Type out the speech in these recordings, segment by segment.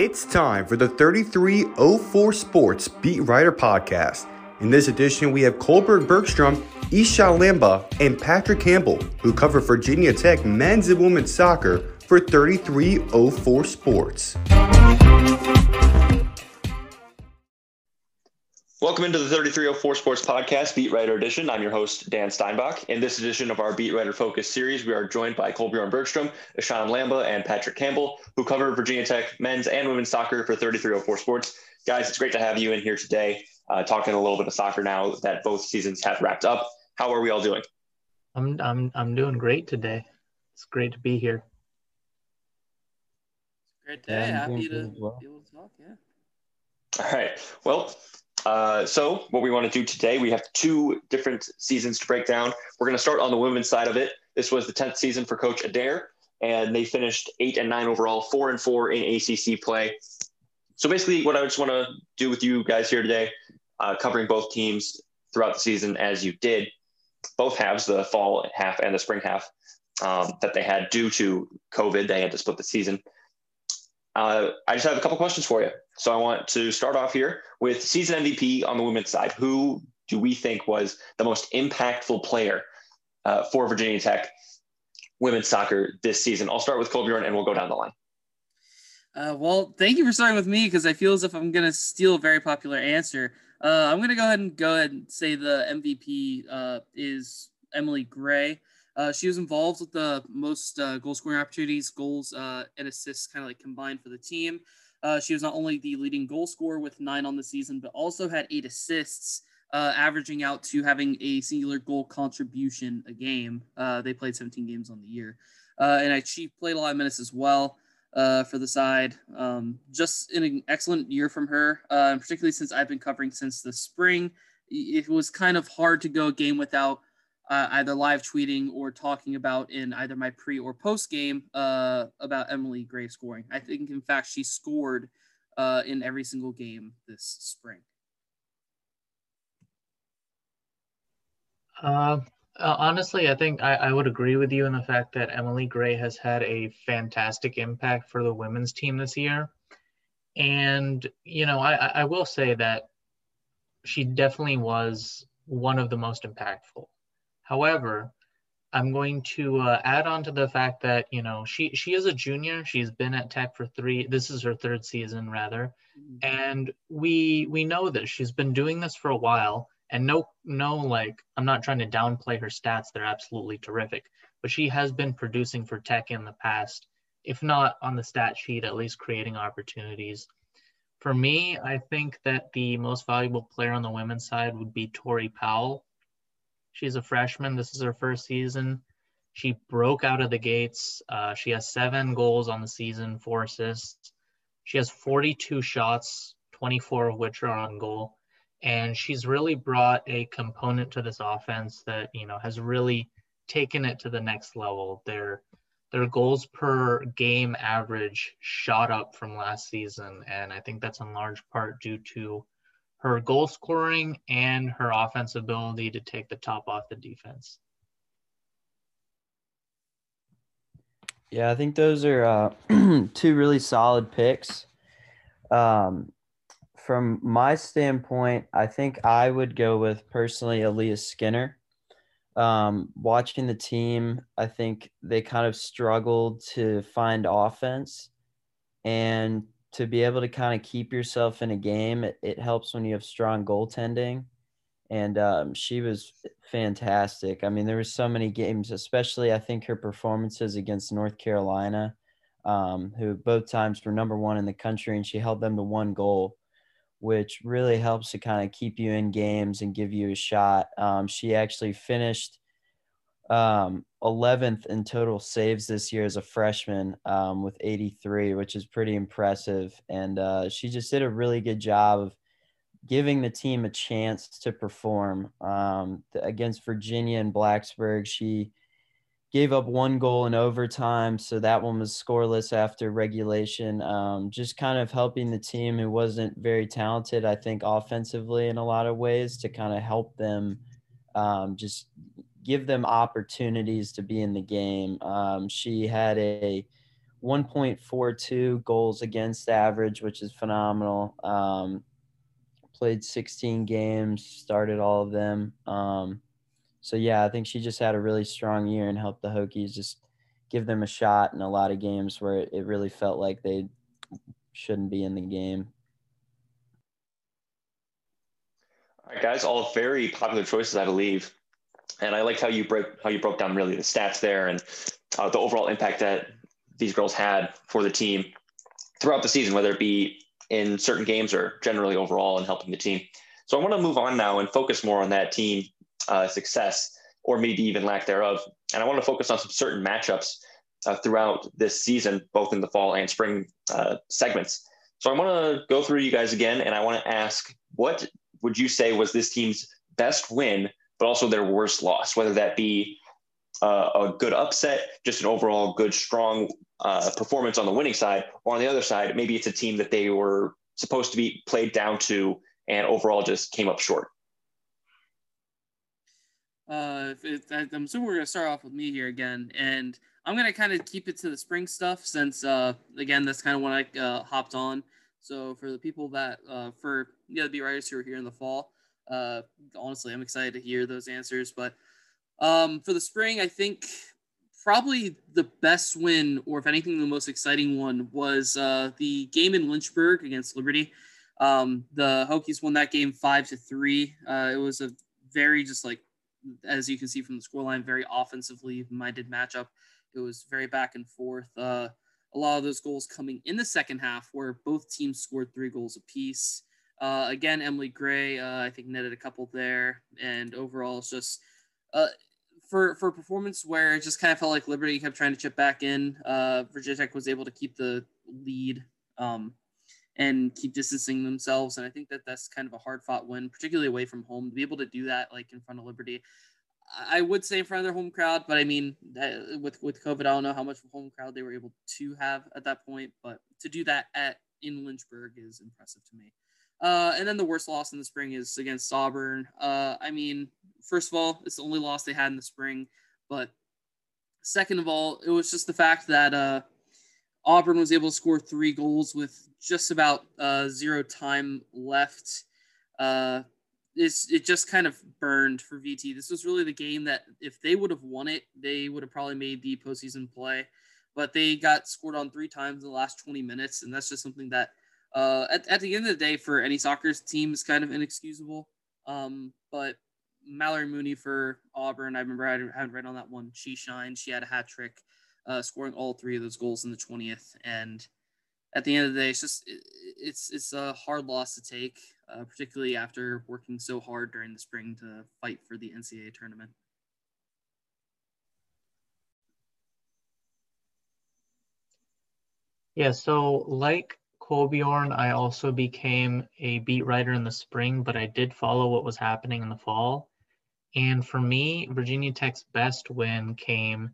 It's time for the 3304 Sports Beat Writer Podcast. In this edition, we have Kolbjorn Bergstrom, Ishan Lamba, and Patrick Campbell, who cover Virginia Tech men's and women's soccer for 3304 Sports. Welcome into the 3304 Sports Podcast Beat Writer Edition. I'm your host, Dan Steinbach. In this edition of our Beat Writer Focus series, we are joined by Kolbjorn Bergstrom, Ishan Lamba, and Patrick Campbell, who cover Virginia Tech men's and women's soccer for 3304 Sports. Guys, it's great to have you in here today, talking a little bit of soccer now that both seasons have wrapped up. How are we all doing? I'm doing great today. It's great to be here. Great day. Yeah, happy to be able to talk, yeah. All right. Well, so what we want to do today, we have two different seasons to break down. We're going to start on the women's side of it. This was the 10th season for Coach Adair, and they finished 8-9 overall, 4-4 in ACC play. So basically what I just want to do with you guys here today, covering both teams throughout the season as you did, both halves, the fall half and the spring half, that they had due to COVID. They had to split the season. I just have a couple questions for you. So I want to start off here with season MVP on the women's side. Who do we think was the most impactful player for Virginia Tech women's soccer this season? I'll start with Kolbjorn and we'll go down the line. Well, thank you for starting with me because I feel as if I'm going to steal a very popular answer. I'm going to go ahead and say the MVP is Emily Gray. She was involved with the most goal-scoring opportunities, goals and assists kind of like combined for the team. She was not only the leading goal scorer with 9 on the season, but also had 8 assists, averaging out to having a singular goal contribution a game. They played 17 games on the year. And she played a lot of minutes as well for the side. Just an excellent year from her, particularly since I've been covering since the spring. It was kind of hard to go a game without either live tweeting or talking about in either my pre or post game about Emily Gray scoring. I think, in fact, she scored in every single game this spring. Honestly, I think I would agree with you in the fact that Emily Gray has had a fantastic impact for the women's team this year. And, you know, I will say that she definitely was one of the most impactful. However, I'm going to add on to the fact that, you know, she is a junior. She's been at Tech for this is her third season rather. Mm-hmm. And we know that she's been doing this for a while, and I'm not trying to downplay her stats. They're absolutely terrific, but she has been producing for Tech in the past, if not on the stat sheet, at least creating opportunities. For me, I think that the most valuable player on the women's side would be Tori Powell. She's a freshman. This is her first season. She broke out of the gates. She has 7 goals on the season, 4 assists. She has 42 shots, 24 of which are on goal. And she's really brought a component to this offense that, you know, has really taken it to the next level. Their goals per game average shot up from last season. And I think that's in large part due to her goal scoring and her offensive ability to take the top off the defense. Yeah, I think those are two really solid picks. From my standpoint, I think I would go with personally Aaliyah Skinner. Watching the team, I think they kind of struggled to find offense, and to be able to kind of keep yourself in a game, it helps when you have strong goaltending. And she was fantastic. I mean, there were so many games, especially I think her performances against North Carolina, who both times were #1 in the country, and she held them to 1 goal, which really helps to kind of keep you in games and give you a shot. She actually finished 11th in total saves this year as a freshman with 83, which is pretty impressive. And she just did a really good job of giving the team a chance to perform. Against Virginia and Blacksburg, she gave up 1 goal in overtime, so that one was scoreless after regulation, just kind of helping the team who wasn't very talented, I think, offensively in a lot of ways, to kind of help them just give them opportunities to be in the game. She had a 1.42 goals against average, which is phenomenal. Played 16 games, started all of them. So, yeah, I think she just had a really strong year and helped the Hokies just give them a shot in a lot of games where it really felt like they shouldn't be in the game. All right, guys, all very popular choices, I believe. And I liked how you broke down really the stats there and the overall impact that these girls had for the team throughout the season, whether it be in certain games or generally overall in helping the team. So I want to move on now and focus more on that team success or maybe even lack thereof. And I want to focus on some certain matchups throughout this season, both in the fall and spring segments. So I want to go through you guys again, and I want to ask, what would you say was this team's best win, but also their worst loss, whether that be a good upset, just an overall good, strong performance on the winning side, or on the other side, maybe it's a team that they were supposed to be played down to and overall just came up short? I'm assuming we're going to start off with me here again, and I'm going to kind of keep it to the spring stuff since, again, that's kind of when I hopped on. So for the people that, for the other beat writers who are here in the fall, honestly, I'm excited to hear those answers. But for the spring, I think probably the best win, or if anything, the most exciting one, was the game in Lynchburg against Liberty. The Hokies won that game 5-3. It was a very just like, as you can see from the scoreline, very offensively minded matchup. It was very back and forth. A lot of those goals coming in the second half where both teams scored 3 goals apiece. Again, Emily Gray, I think, netted a couple there. And overall, it's just for a performance where it just kind of felt like Liberty kept trying to chip back in. Virginia Tech was able to keep the lead and keep distancing themselves. And I think that that's kind of a hard-fought win, particularly away from home, to be able to do that, like, in front of Liberty. I would say in front of their home crowd, but I mean, with COVID, I don't know how much home crowd they were able to have at that point. But to do that in Lynchburg is impressive to me. And then the worst loss in the spring is against Auburn. I mean, first of all, it's the only loss they had in the spring. But second of all, it was just the fact that Auburn was able to score 3 goals with just about 0 time left. It just kind of burned for VT. This was really the game that if they would have won it, they would have probably made the postseason play. But they got scored on 3 times in the last 20 minutes, and that's just something that at the end of the day, for any soccer team, is kind of inexcusable. But Mallory Mooney for Auburn, I remember I had read on that one, she shined. She had a hat trick, scoring all 3 of those goals in the 20th. And at the end of the day, it's a hard loss to take, particularly after working so hard during the spring to fight for the NCAA tournament. Yeah. So like Kolbjorn, I also became a beat writer in the spring, but I did follow what was happening in the fall. And for me, Virginia Tech's best win came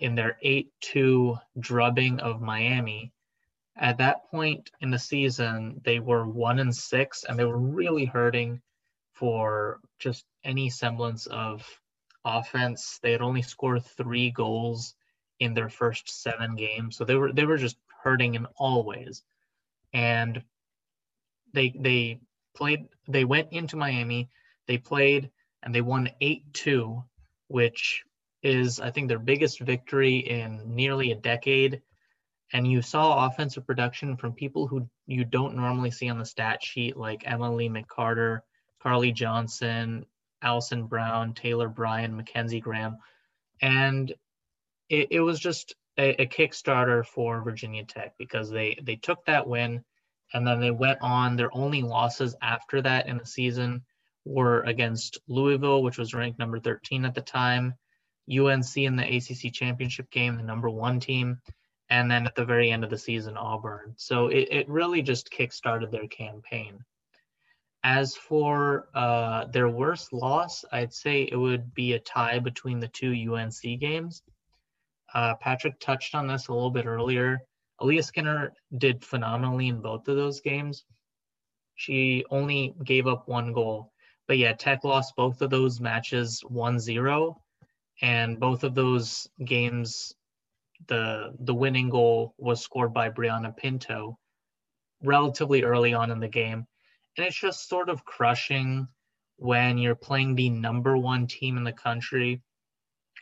in their 8-2 drubbing of Miami. At that point in the season, they were 1-6, and they were really hurting for just any semblance of offense. They had only scored 3 goals in their first 7 games, so they were just hurting in all ways. And they went into Miami, they played, and they won 8-2, which is, I think, their biggest victory in nearly a decade. And you saw offensive production from people who you don't normally see on the stat sheet, like Emily McCarter, Carly Johnson, Allison Brown, Taylor Bryan, Mackenzie Graham. And it was just a Kickstarter for Virginia Tech, because they took that win, and then they went on. Their only losses after that in the season were against Louisville, which was ranked number 13 at the time, UNC in the ACC championship game, the number 1 team, and then at the very end of the season, Auburn. So it really just kickstarted their campaign. As for their worst loss, I'd say it would be a tie between the 2 UNC games. Patrick touched on this a little bit earlier. Aaliyah Skinner did phenomenally in both of those games. She only gave up 1 goal. But yeah, Tech lost both of those matches 1-0. And both of those games the winning goal was scored by Brianna Pinto relatively early on in the game. And it's just sort of crushing when you're playing the #1 team in the country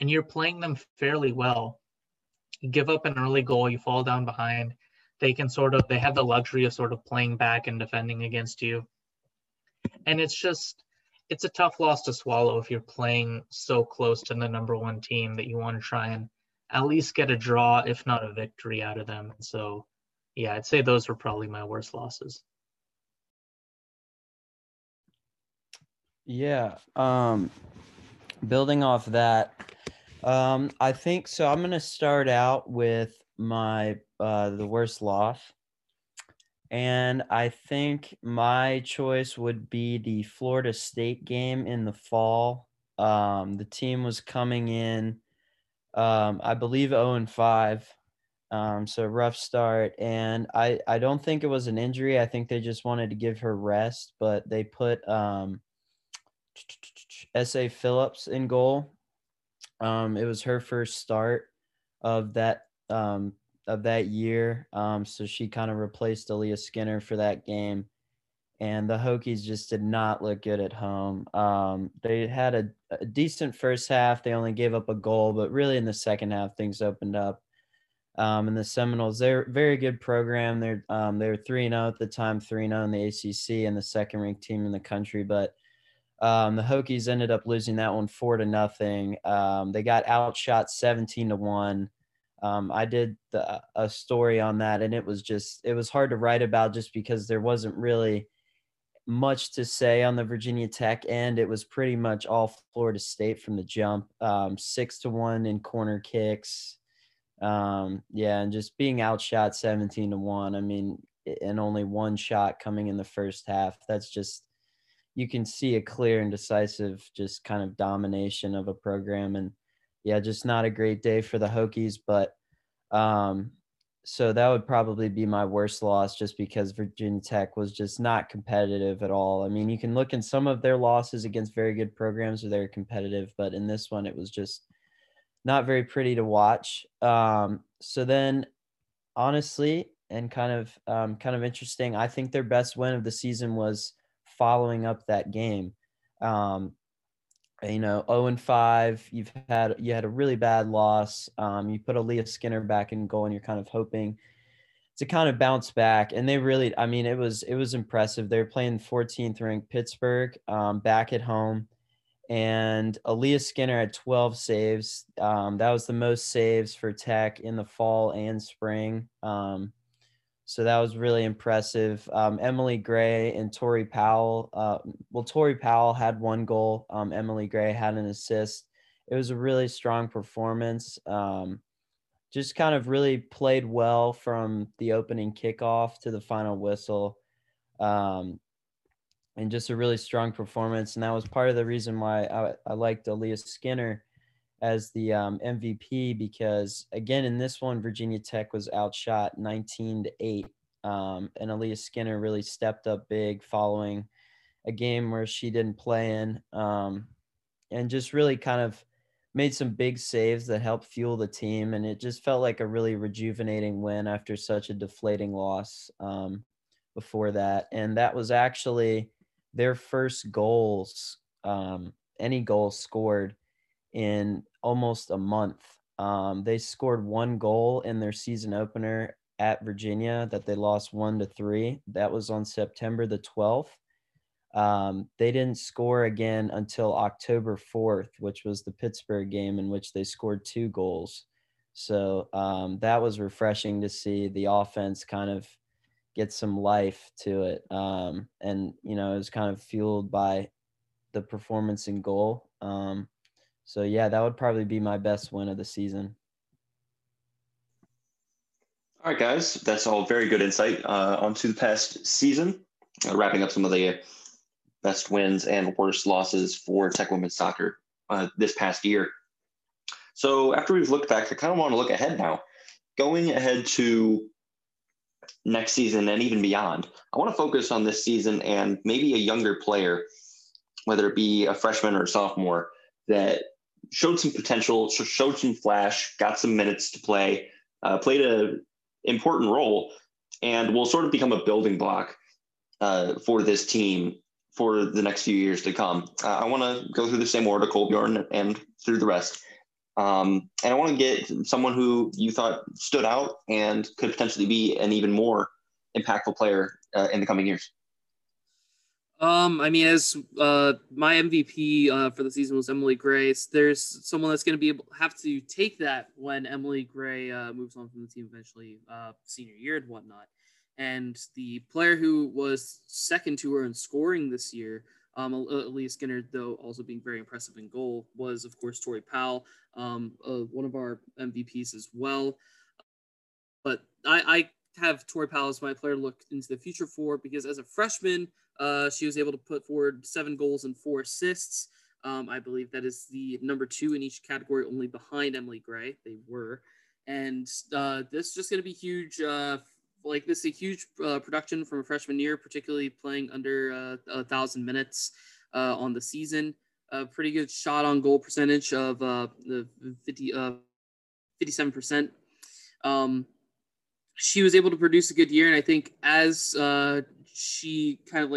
and you're playing them fairly well. You give up an early goal, you fall down behind. They have the luxury of sort of playing back and defending against you. And it's a tough loss to swallow if you're playing so close to the #1 team that you want to try and at least get a draw, if not a victory out of them. So yeah, I'd say those were probably my worst losses. Yeah. Building off that, I think, so I'm going to start out with my, the worst loss. And I think my choice would be the Florida State game in the fall. The team was coming in, I believe 0-5. So rough start. And I don't think it was an injury. I think they just wanted to give her rest, but they put S.A. Phillips in goal. It was her first start of that year. So she kind of replaced Aaliyah Skinner for that game. And the Hokies just did not look good at home. They had a decent first half. They only gave up a goal, but really in the second half, things opened up. And the Seminoles, they're a very good program. They were 3-0 at the time, 3-0 in the ACC and the second-ranked team in the country. But the Hokies ended up losing that one 4-0. They got outshot 17-1. I did a story on that, and it was hard to write about just because there wasn't really much to say on the Virginia Tech end. It was pretty much all Florida State from the jump, 6-1 in corner kicks. And just being outshot 17-1, I mean, and only one shot coming in the first half. That's just, you can see a clear and decisive just kind of domination of a program. And yeah, just not a great day for the Hokies, but so that would probably be my worst loss just because Virginia Tech was just not competitive at all. I mean, you can look in some of their losses against very good programs where they're competitive, but in this one, it was just not very pretty to watch. So then, honestly, and kind of interesting, I think their best win of the season was following up that game. 0-5, you had a really bad loss. You put Aaliyah Skinner back in goal and you're kind of hoping to kind of bounce back. And they really, I mean, it was impressive. They're playing 14th ranked Pittsburgh back at home, and Aaliyah Skinner had 12 saves. That was the most saves for Tech in the fall and spring. So that was really impressive. Emily Gray and Tori Powell. Tori Powell had one goal. Emily Gray had an assist. It was a really strong performance. Just kind of really played well from the opening kickoff to the final whistle. And just a really strong performance. And that was part of the reason why I liked Aaliyah Skinner as the MVP, because again, in this one, Virginia Tech was outshot 19-8. And Aaliyah Skinner really stepped up big following a game where she didn't play in, and just really kind of made some big saves that helped fuel the team. And it just felt like a really rejuvenating win after such a deflating loss before that. And that was actually their first goals, any goal scored, in almost a month. They scored one goal in their season opener at Virginia that they lost 1-3. That was on September the 12th. They didn't score again until October 4th, which was the Pittsburgh game in which they scored two goals. So that was refreshing to see the offense kind of get some life to it. And, it was kind of fueled by the performance in goal. So, yeah, that would probably be my best win of the season. All right, guys, that's all very good insight onto the past season, wrapping up some of the best wins and worst losses for Tech women's soccer this past year. So after we've looked back, I kind of want to look ahead now. Going ahead to next season and even beyond, I want to focus on this season and maybe a younger player, whether it be a freshman or a sophomore, that showed some potential, showed some flash, got some minutes to play, played an important role, and will sort of become a building block for this team for the next few years to come. I want to go through the same order, Kolbjorn, and through the rest. And I want to get someone who you thought stood out and could potentially be an even more impactful player in the coming years. I mean, as my MVP for the season was Emily Gray. There's someone that's going to be able have to take that when Emily Gray moves on from the team eventually, senior year and whatnot. And the player who was second to her in scoring this year, Aaliyah Skinner, though also being very impressive in goal, was of course Tori Powell, one of our MVPs as well. But I have Tori Powell as my player to look into the future for, because as a freshman, she was able to put forward 7 goals and 4 assists. I believe that is the number 2 in each category, only behind Emily Gray. They were, and this is just going to be huge. This is a huge production from a freshman year, particularly playing under 1,000 minutes on the season. A pretty good shot on goal percentage of the 57%. She was able to produce a good year, and I think as she kind of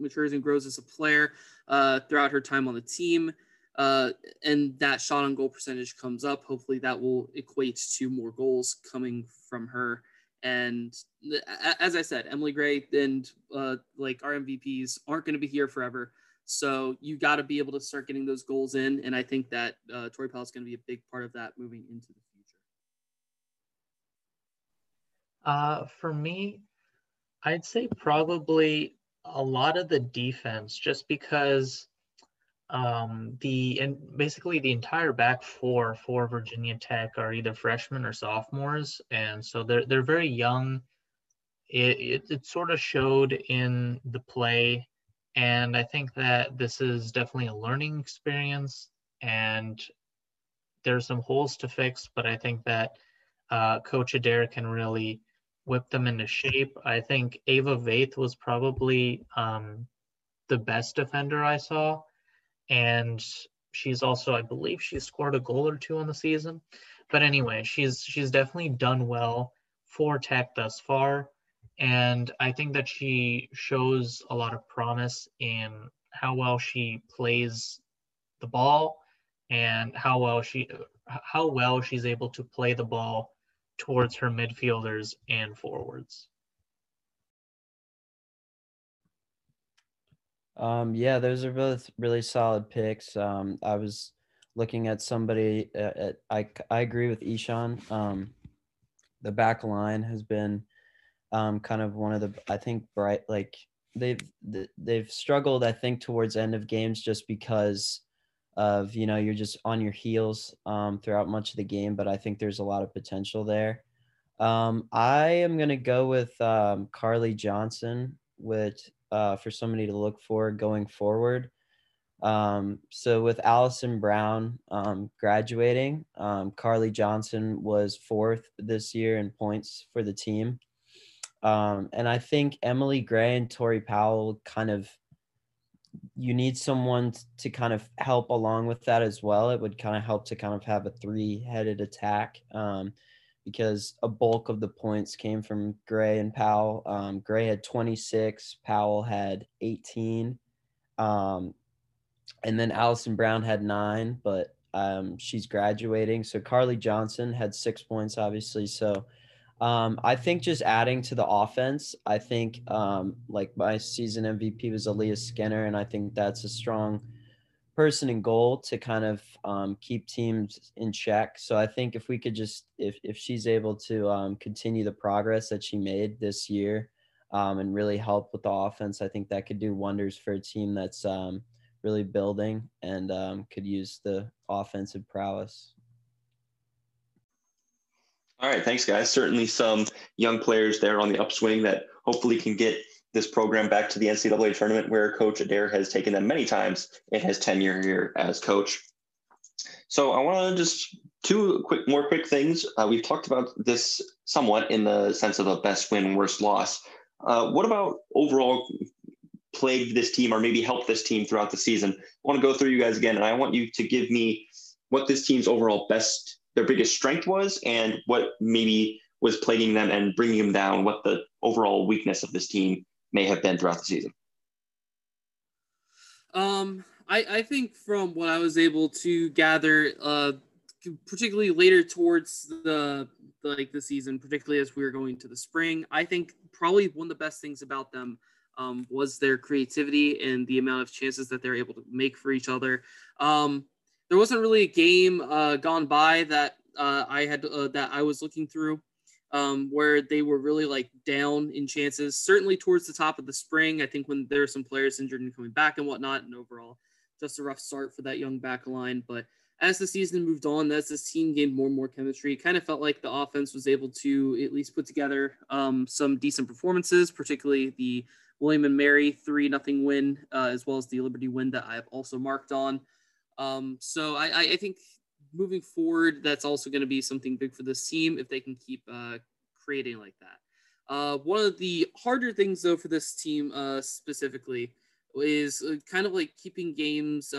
matures and grows as a player throughout her time on the team, and that shot on goal percentage comes up, hopefully that will equate to more goals coming from her. And as I said, Emily Gray and our MVPs aren't going to be here forever. So you got to be able to start getting those goals in. And I think that Tori Powell is going to be a big part of that moving into the future. For me, I'd say probably a lot of the defense, just because basically the entire back four for Virginia Tech are either freshmen or sophomores, and so they're very young. It sort of showed in the play, and I think that this is definitely a learning experience, and there's some holes to fix, but I think that Coach Adair can really whip them into shape. I think Ava Vaith was probably the best defender I saw. And she's also, I believe, she scored a goal or two on the season. But anyway, she's definitely done well for Tech thus far. And I think that she shows a lot of promise in how well she plays the ball and how well she's able to play the ball towards her midfielders and forwards. Yeah, those are both really solid picks. I was looking at somebody. I agree with Ishan. The back line has been kind of one of the, I think, bright. Like they've struggled, I think, towards end of games just because of, you're just on your heels throughout much of the game. But I think there's a lot of potential there. I am gonna go with Carly Johnson for somebody to look for going forward. So with Allison Brown graduating, Carly Johnson was 4th this year in points for the team. And I think Emily Gray and Tori Powell you need someone to kind of help along with that as well. It would kind of help to kind of have a 3-headed attack because a bulk of the points came from Gray and Powell. Gray had 26, Powell had 18. And then Allison Brown had 9, but she's graduating. So Carly Johnson had 6 points, obviously. So I think just adding to the offense, I think my season MVP was Aaliyah Skinner, and I think that's a strong person in goal to kind of keep teams in check. So I think if we could just, if she's able to continue the progress that she made this year and really help with the offense, I think that could do wonders for a team that's really building and could use the offensive prowess. All right. Thanks, guys. Certainly some young players there on the upswing that hopefully can get this program back to the NCAA tournament, where Coach Adair has taken them many times in his tenure here as coach. So I want to just 2 quick things. We've talked about this somewhat in the sense of a best win, worst loss. What about overall plagued this team or maybe helped this team throughout the season? I want to go through you guys again, and I want you to give me what this team's overall best, their biggest strength was, and what maybe was plaguing them and bringing them down, what the overall weakness of this team may have been throughout the season. I think from what I was able to gather, particularly later towards the season, particularly as we were going to the spring, I think probably one of the best things about them was their creativity and the amount of chances that they're able to make for each other. There wasn't really a game gone by that that I was looking through where they were really like down in chances, certainly towards the top of the spring. I think when there were some players injured and coming back and whatnot, and overall just a rough start for that young back line. But as the season moved on, as this team gained more and more chemistry, it kind of felt like the offense was able to at least put together some decent performances, particularly the William and Mary 3-0 win, as well as the Liberty win that I've also marked on. So I think moving forward, that's also going to be something big for this team if they can keep creating like that. One of the harder things, though, for this team specifically is kind of like keeping games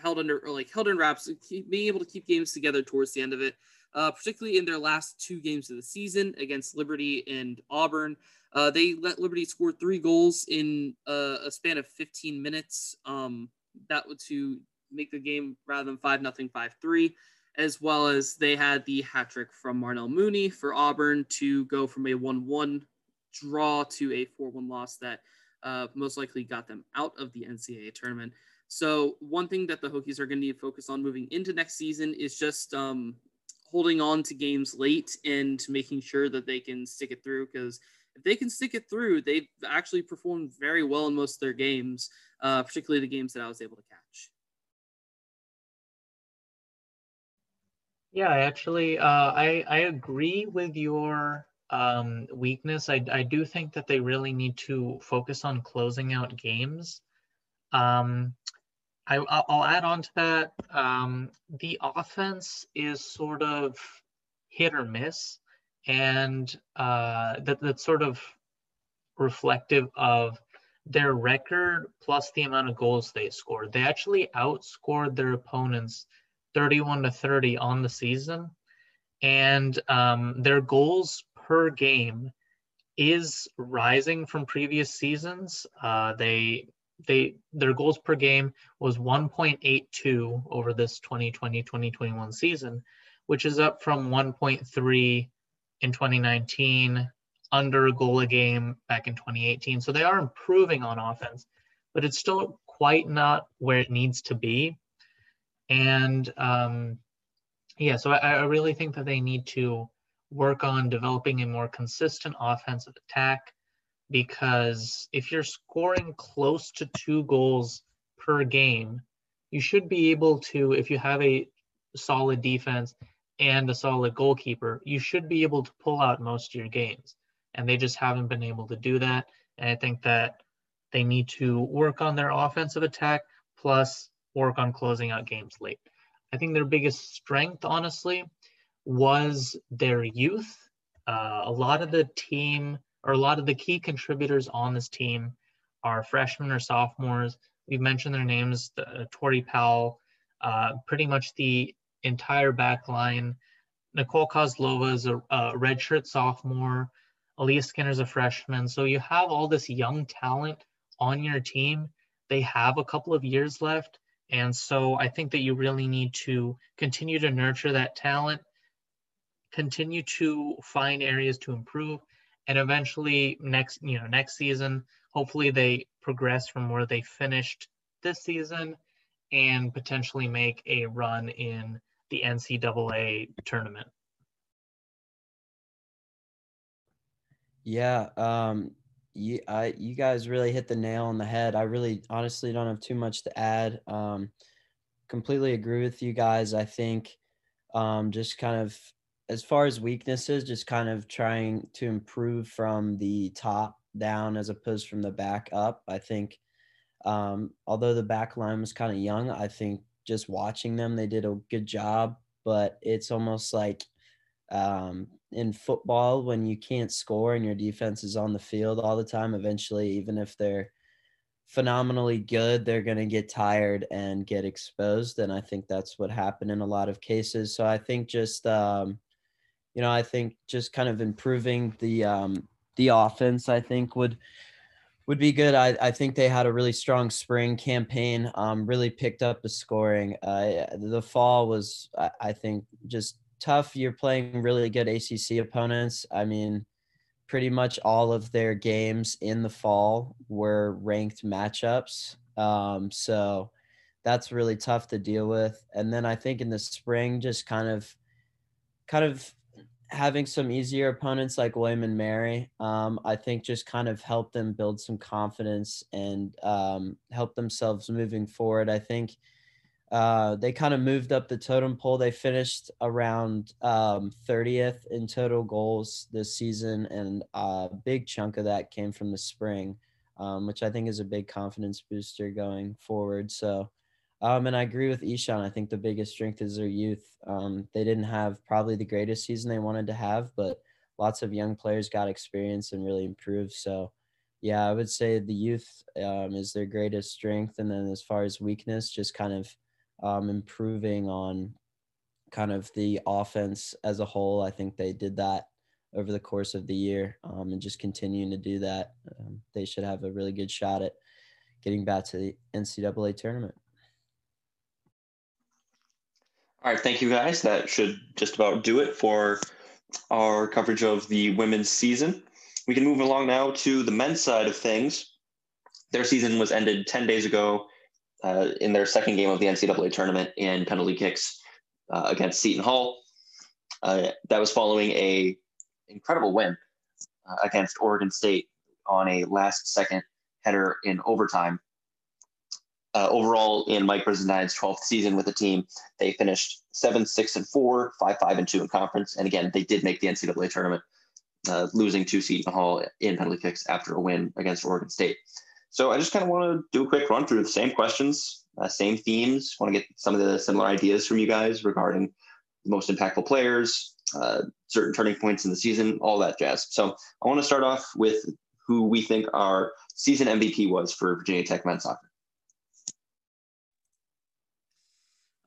held in wraps, being able to keep games together towards the end of it, particularly in their last two games of the season against Liberty and Auburn. They let Liberty score 3 goals in a span of 15 minutes. That was to make the game rather than 5-0, 5-3, as well as they had the hat trick from Marnell Mooney for Auburn to go from a 1-1 draw to a 4-1 loss that most likely got them out of the NCAA tournament. So one thing that the Hokies are going to need to focus on moving into next season is just holding on to games late and making sure that they can stick it through, because if they can stick it through, they've actually performed very well in most of their games, particularly the games that I was able to catch. Yeah, actually, I agree with your weakness. I do think that they really need to focus on closing out games. I'll add on to that. The offense is sort of hit or miss, and that's sort of reflective of their record plus the amount of goals they scored. They actually outscored their opponents 31-30 on the season, and their goals per game is rising from previous seasons. Their goals per game was 1.82 over this 2020-2021 season, which is up from 1.3 in 2019, under a goal a game back in 2018. So they are improving on offense, but it's still quite not where it needs to be. And so I really think that they need to work on developing a more consistent offensive attack, because if you're scoring close to 2 goals per game, you should be able to, if you have a solid defense and a solid goalkeeper, you should be able to pull out most of your games. And they just haven't been able to do that. And I think that they need to work on their offensive attack, plus work on closing out games late. I think their biggest strength, honestly, was their youth. A lot of the key contributors on this team are freshmen or sophomores. We've mentioned their names, Tori Powell, pretty much the entire back line. Nicole Kozlova is a redshirt sophomore. Aaliyah Skinner is a freshman. So you have all this young talent on your team. They have a couple of years left. And so I think that you really need to continue to nurture that talent, continue to find areas to improve, and eventually next season, hopefully they progress from where they finished this season and potentially make a run in the NCAA tournament. Yeah. You guys really hit the nail on the head. I really honestly don't have too much to add. Completely agree with you guys. I think just kind of as far as weaknesses, just kind of trying to improve from the top down as opposed from the back up. I think although the back line was kind of young, I think just watching them, they did a good job, but it's almost like in football, when you can't score and your defense is on the field all the time, eventually, even if they're phenomenally good, they're going to get tired and get exposed. And I think that's what happened in a lot of cases. So I think just, I think just kind of improving the offense, I think would be good. I think they had a really strong spring campaign, really picked up the scoring. The fall was, I think, just tough. You're playing really good ACC opponents. I mean, pretty much all of their games in the fall were ranked matchups. So that's really tough to deal with. And then I think in the spring, just kind of having some easier opponents like William and Mary, I think just kind of helped them build some confidence and help themselves moving forward. I think they kind of moved up the totem pole. They finished around 30th in total goals this season, and a big chunk of that came from the spring, which I think is a big confidence booster going forward. So, and I agree with Ishan. I think the biggest strength is their youth. They didn't have probably the greatest season they wanted to have, but lots of young players got experience and really improved. So, yeah, I would say the youth is their greatest strength. And then as far as weakness, just kind of improving on kind of the offense as a whole. I think they did that over the course of the year, and just continuing to do that. They should have a really good shot at getting back to the NCAA tournament. All right, thank you guys. That should just about do it for our coverage of the women's season. We can move along now to the men's side of things. Their season was ended 10 days ago in their second game of the NCAA tournament in penalty kicks against Seton Hall. That was following a incredible win against Oregon State on a last-second header in overtime. Overall, in Mike Brizendine's 12th season with the team, they finished 7-6-4, 5-5-2 in conference. And again, they did make the NCAA tournament, losing to Seton Hall in penalty kicks after a win against Oregon State. So I just kind of want to do a quick run through the same questions, same themes. Want to get some of the similar ideas from you guys regarding the most impactful players, certain turning points in the season, all that jazz. So I want to start off with who we think our season MVP was for Virginia Tech men's soccer.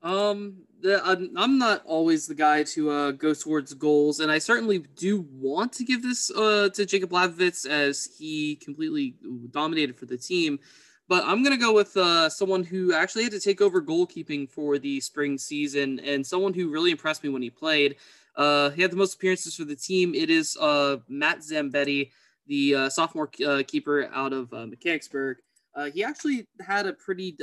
I'm not always the guy to go towards goals, and I certainly do want to give this to Jacob Labovitz as he completely dominated for the team, but I'm going to go with someone who actually had to take over goalkeeping for the spring season and someone who really impressed me when he played. He had the most appearances for the team. It is Matt Zambetti, the sophomore keeper out of Mechanicsburg. He actually had a pretty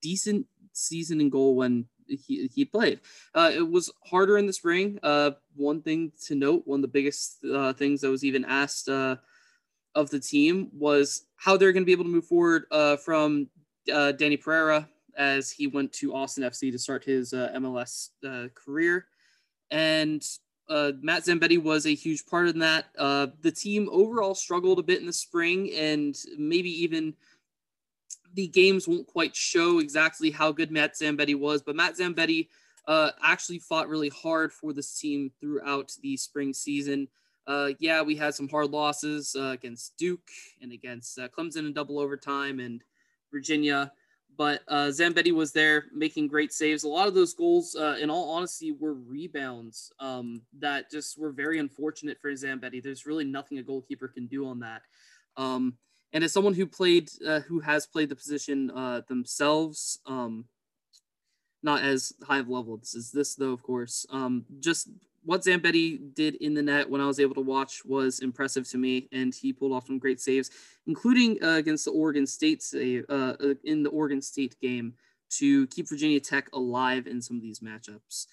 decent season and goal when he played. It was harder in the spring. One thing to note, one of the biggest things that was even asked of the team was how they're going to be able to move forward from Danny Pereira as he went to Austin FC to start his MLS career. And Matt Zambetti was a huge part in that. The team overall struggled a bit in the spring, and maybe even the games won't quite show exactly how good Matt Zambetti was, but Matt Zambetti actually fought really hard for this team throughout the spring season. Yeah, we had some hard losses against Duke and against Clemson in double overtime and Virginia, but Zambetti was there making great saves. A lot of those goals, in all honesty, were rebounds that just were very unfortunate for Zambetti. There's really nothing a goalkeeper can do on that. And as someone who played, who has played the position themselves, not as high of level as this, though, of course, just what Zambetti did in the net when I was able to watch was impressive to me, and he pulled off some great saves, including against the Oregon State save, in the Oregon State game to keep Virginia Tech alive in some of these matchups.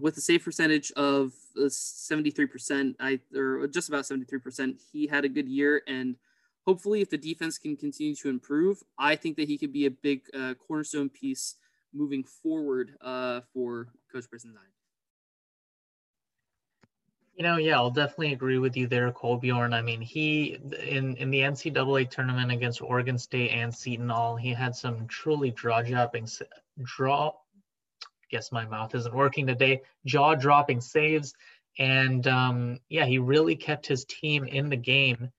With a save percentage of 73%, or just about 73%, he had a good year, and hopefully, if the defense can continue to improve, I think that he could be a big cornerstone piece moving forward for Coach Brizendine. Yeah, I'll definitely agree with you there, Kolbjorn. I mean, he, in the NCAA tournament against Oregon State and Seton Hall, he had some truly jaw-dropping saves. And, yeah, he really kept his team in the game.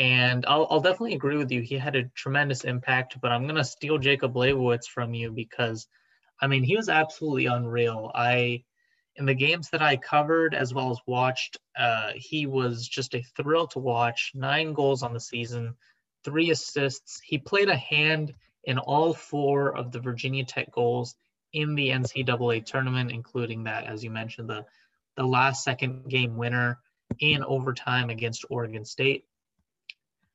And I'll definitely agree with you. He had a tremendous impact, but I'm going to steal Jacob Labovitz from you because, I mean, he was absolutely unreal. In the games that I covered as well as watched, he was just a thrill to watch. 9 goals on the season, 3 assists. He played a hand in all 4 of the Virginia Tech goals in the NCAA tournament, including that, as you mentioned, the last second game winner in overtime against Oregon State.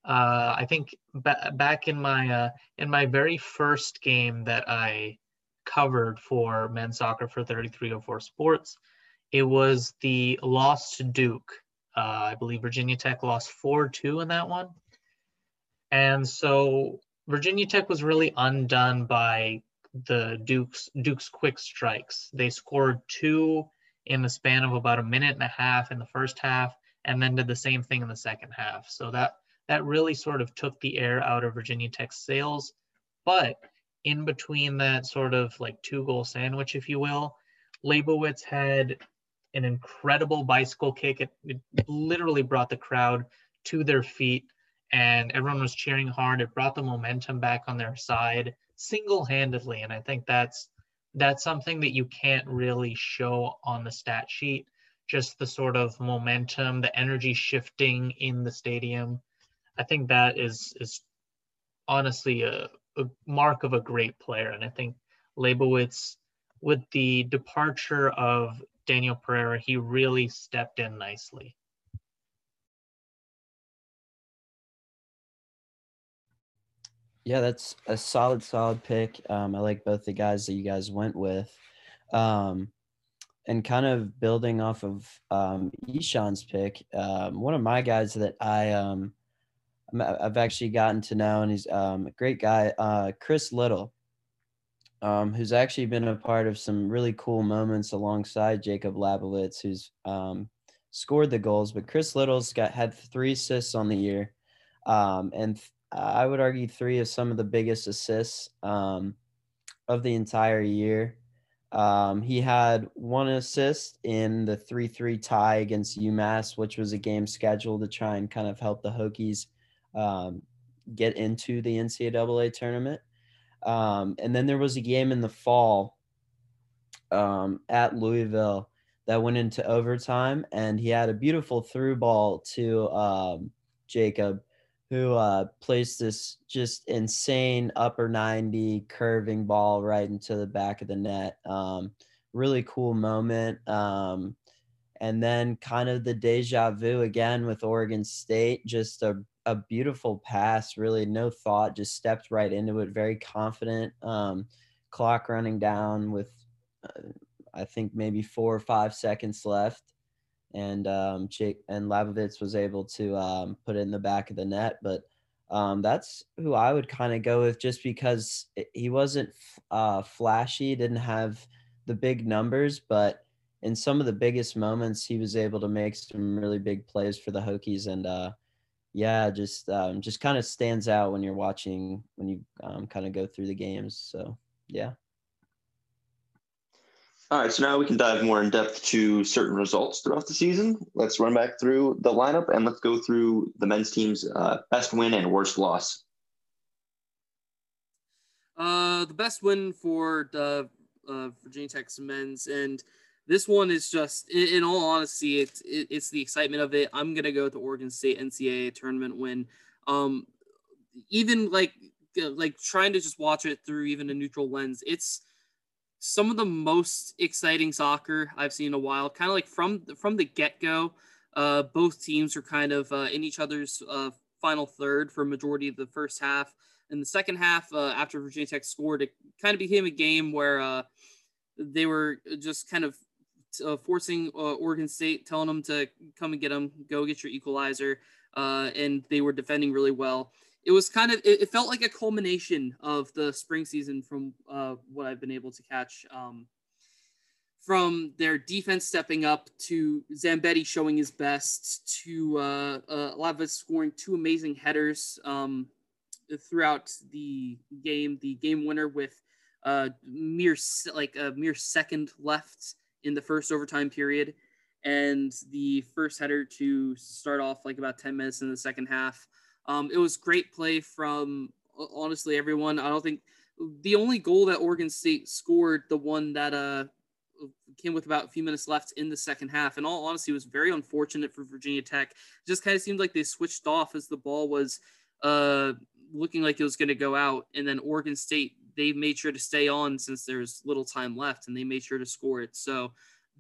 I think back in my very first game that I covered for men's soccer for 3304 Sports, it was the loss to Duke. I believe Virginia Tech lost 4-2 in that one. And so Virginia Tech was really undone by the Duke's quick strikes. They scored 2 in the span of about a minute and a half in the first half, and then did the same thing in the second half. So that really sort of took the air out of Virginia Tech's sails. But in between that sort of like 2-goal sandwich, if you will, Labovitz had an incredible bicycle kick. It literally brought the crowd to their feet, and everyone was cheering hard. It brought the momentum back on their side single-handedly. And I think that's something that you can't really show on the stat sheet, just the sort of momentum, the energy shifting in the stadium. I think that is honestly a mark of a great player. And I think Labovitz, with the departure of Daniel Pereira, he really stepped in nicely. Yeah, that's a solid pick. I like both the guys that you guys went with. And kind of building off of Ishan's pick, one of my guys that I've actually gotten to know, and he's a great guy, Chris Little, who's actually been a part of some really cool moments alongside Jacob Labovitz, who's scored the goals. But Chris Little's had 3 assists on the year, and I would argue 3 of some of the biggest assists of the entire year. He had 1 assist in the 3-3 tie against UMass, which was a game scheduled to try and kind of help the Hokies get into the NCAA tournament. And then there was a game in the fall at Louisville that went into overtime, and he had a beautiful through ball to Jacob, who placed this just insane upper 90 curving ball right into the back of the net. Really cool moment. And then kind of the deja vu again with Oregon State, just a beautiful pass, really no thought, just stepped right into it, very confident. Clock running down with, I think, maybe 4 or 5 seconds left. And Labovitz was able to put it in the back of the net. But that's who I would kind of go with, just because he wasn't flashy, didn't have the big numbers, but in some of the biggest moments, he was able to make some really big plays for the Hokies. And just kind of stands out when you're watching, when you kind of go through the games. So, yeah. All right, so now we can dive more in depth to certain results throughout the season. Let's run back through the lineup, and let's go through the men's team's best win and worst loss. The best win for the Virginia Tech's men's, and this one is just, in all honesty, it's the excitement of it. I'm going to go with the Oregon State NCAA tournament win. Even like trying to just watch it through even a neutral lens, it's some of the most exciting soccer I've seen in a while. Kind of like from the get-go, both teams are kind of in each other's final third for a majority of the first half. In the second half, after Virginia Tech scored, it kind of became a game where they were just kind of forcing Oregon State, telling them to come and get them, go get your equalizer, and they were defending really well. It was kind of, it felt like a culmination of the spring season from what I've been able to catch, from their defense stepping up to Zambetti showing his best to Lava scoring 2 amazing headers throughout the game winner with a mere second left in the first overtime period. And the first header to start off like about 10 minutes in the second half. It was great play from honestly everyone. I don't think the only goal that Oregon State scored, the one that came with about a few minutes left in the second half, in all honesty, was very unfortunate for Virginia Tech. It just kind of seemed like they switched off as the ball was looking like it was going to go out. And then Oregon State, they made sure to stay on since there's little time left, and they made sure to score it. So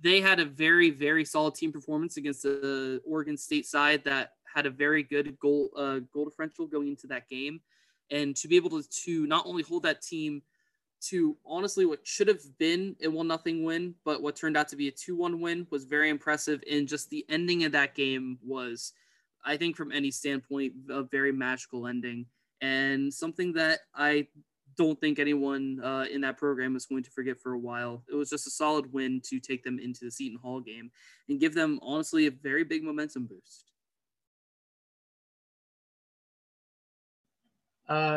they had a very, very solid team performance against the Oregon State side that had a very good goal differential going into that game. And to be able to not only hold that team to honestly what should have been a 1-0 win, but what turned out to be a 2-1 win was very impressive. And just the ending of that game was, I think from any standpoint, a very magical ending, and something that I don't think anyone in that program is going to forget for a while. It was just a solid win to take them into the Seton Hall game and give them honestly a very big momentum boost.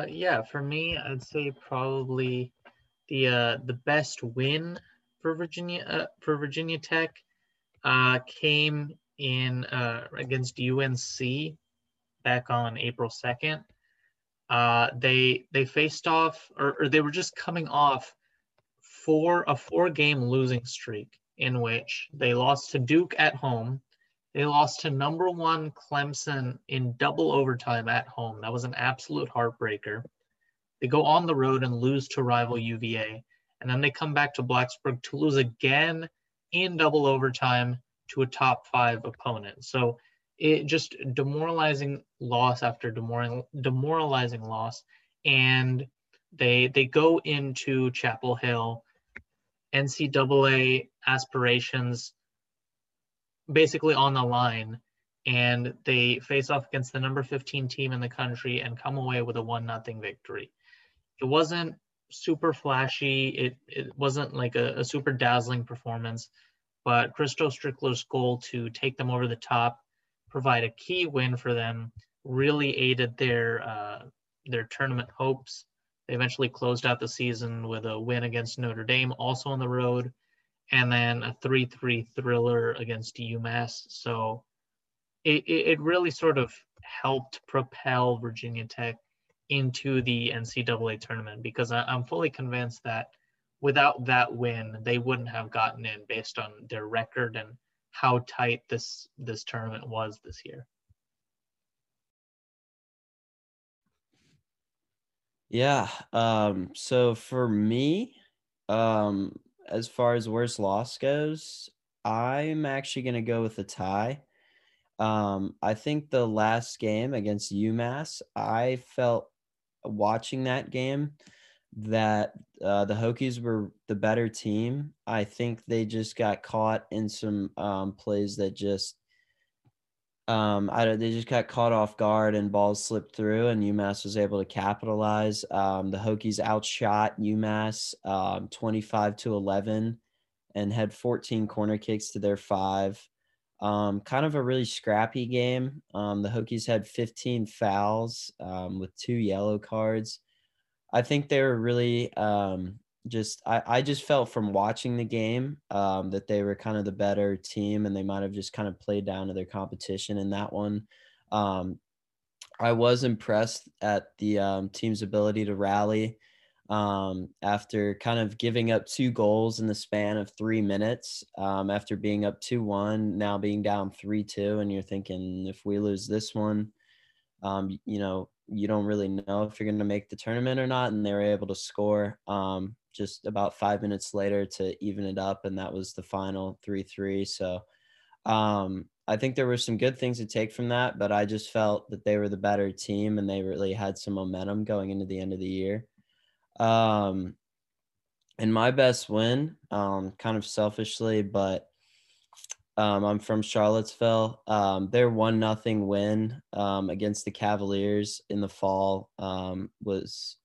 Yeah, for me, I'd say probably the best win for Virginia Tech came in against UNC back on April 2nd. They faced off, or they were just coming off a four-game losing streak in which they lost to Duke at home. They lost to #1 Clemson in double overtime at home. That was an absolute heartbreaker. They go on the road and lose to rival UVA. And then they come back to Blacksburg to lose again in double overtime to a top 5 opponent. So it just demoralizing loss after demoralizing loss. And they go into Chapel Hill, NCAA aspirations basically on the line, and they face off against the number 15 team in the country and come away with a 1-0 victory. It wasn't super flashy. It wasn't like a super dazzling performance, but Christo Strickler's goal to take them over the top, provide a key win for them, really aided their tournament hopes. They eventually closed out the season with a win against Notre Dame, also on the road, and then a 3-3 thriller against UMass. So it really sort of helped propel Virginia Tech into the NCAA tournament, because I'm fully convinced that without that win, they wouldn't have gotten in based on their record and how tight this tournament was this year. Yeah. So for me, as far as worst loss goes, I'm actually going to go with a tie. I think the last game against UMass, I felt watching that game that the Hokies were the better team. I think they just got caught in some plays that just they just got caught off guard and balls slipped through, and UMass was able to capitalize. The Hokies outshot UMass 25-11 and had 14 corner kicks to their 5. Kind of a really scrappy game. The Hokies had 15 fouls with 2 yellow cards. I think they were really I just felt from watching the game that they were kind of the better team, and they might have just kind of played down to their competition in that one. I was impressed at the team's ability to rally after kind of giving up 2 goals in the span of 3 minutes, after being up 2-1, now being down 3-2, and you're thinking, if we lose this one, you don't really know if you're going to make the tournament or not, and they were able to score just about 5 minutes later to even it up, and that was the final 3-3. So I think there were some good things to take from that, but I just felt that they were the better team, and they really had some momentum going into the end of the year. And my best win, kind of selfishly, but I'm from Charlottesville. Their 1-0 win against the Cavaliers in the fall was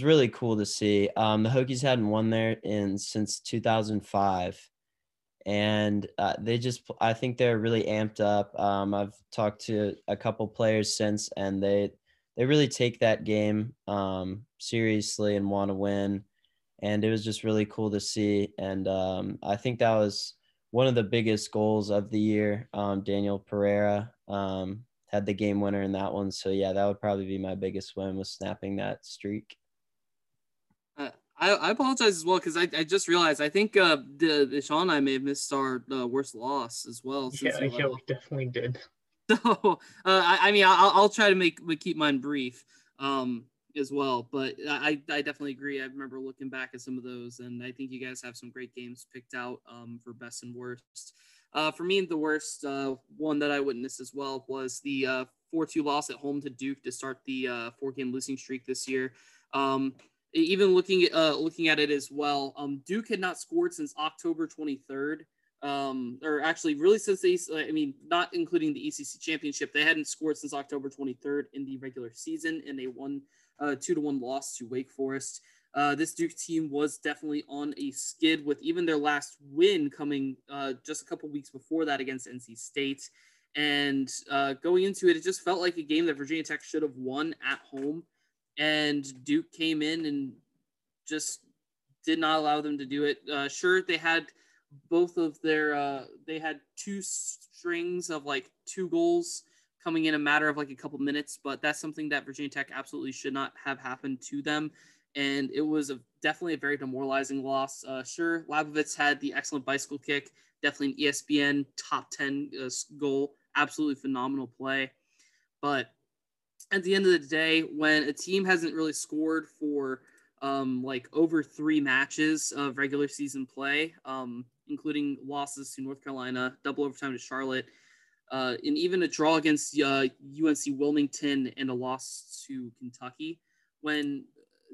really cool to see. The Hokies hadn't won there since 2005, and I think they're really amped up. I've talked to a couple players since, and they really take that game seriously and want to win. And it was just really cool to see. And I think that was one of the biggest goals of the year. Daniel Pereira had the game winner in that one. So, yeah, that would probably be my biggest win, was snapping that streak. I apologize as well, because I just realized I think Sean and I may have missed our worst loss as well. Since yeah, we definitely did. So, I mean, I'll try to keep mine brief as well. But I definitely agree. I remember looking back at some of those, and I think you guys have some great games picked out for best and worst. For me, the worst one that I witnessed as well was the 4-2 loss at home to Duke to start the 4-game losing streak this year. Even looking at it as well, Duke had not scored since October 23rd. Or actually really since not including the ACC championship, they hadn't scored since October 23rd in the regular season, and they won 2-1 loss to Wake Forest. This Duke team was definitely on a skid, with even their last win coming just a couple weeks before that against NC State. And going into it, it just felt like a game that Virginia Tech should have won at home, and Duke came in and just did not allow them to do it. Sure, they had both of their they had two strings of like two goals coming in a matter of like a couple minutes, but that's something that Virginia Tech absolutely should not have happened to them. And it was definitely a very demoralizing loss. Sure, Labovitz had the excellent bicycle kick, definitely an ESPN top 10 goal, absolutely phenomenal play. But at the end of the day, when a team hasn't really scored for like over 3 matches of regular season play, including losses to North Carolina, double overtime to Charlotte, and even a draw against UNC Wilmington and a loss to Kentucky. When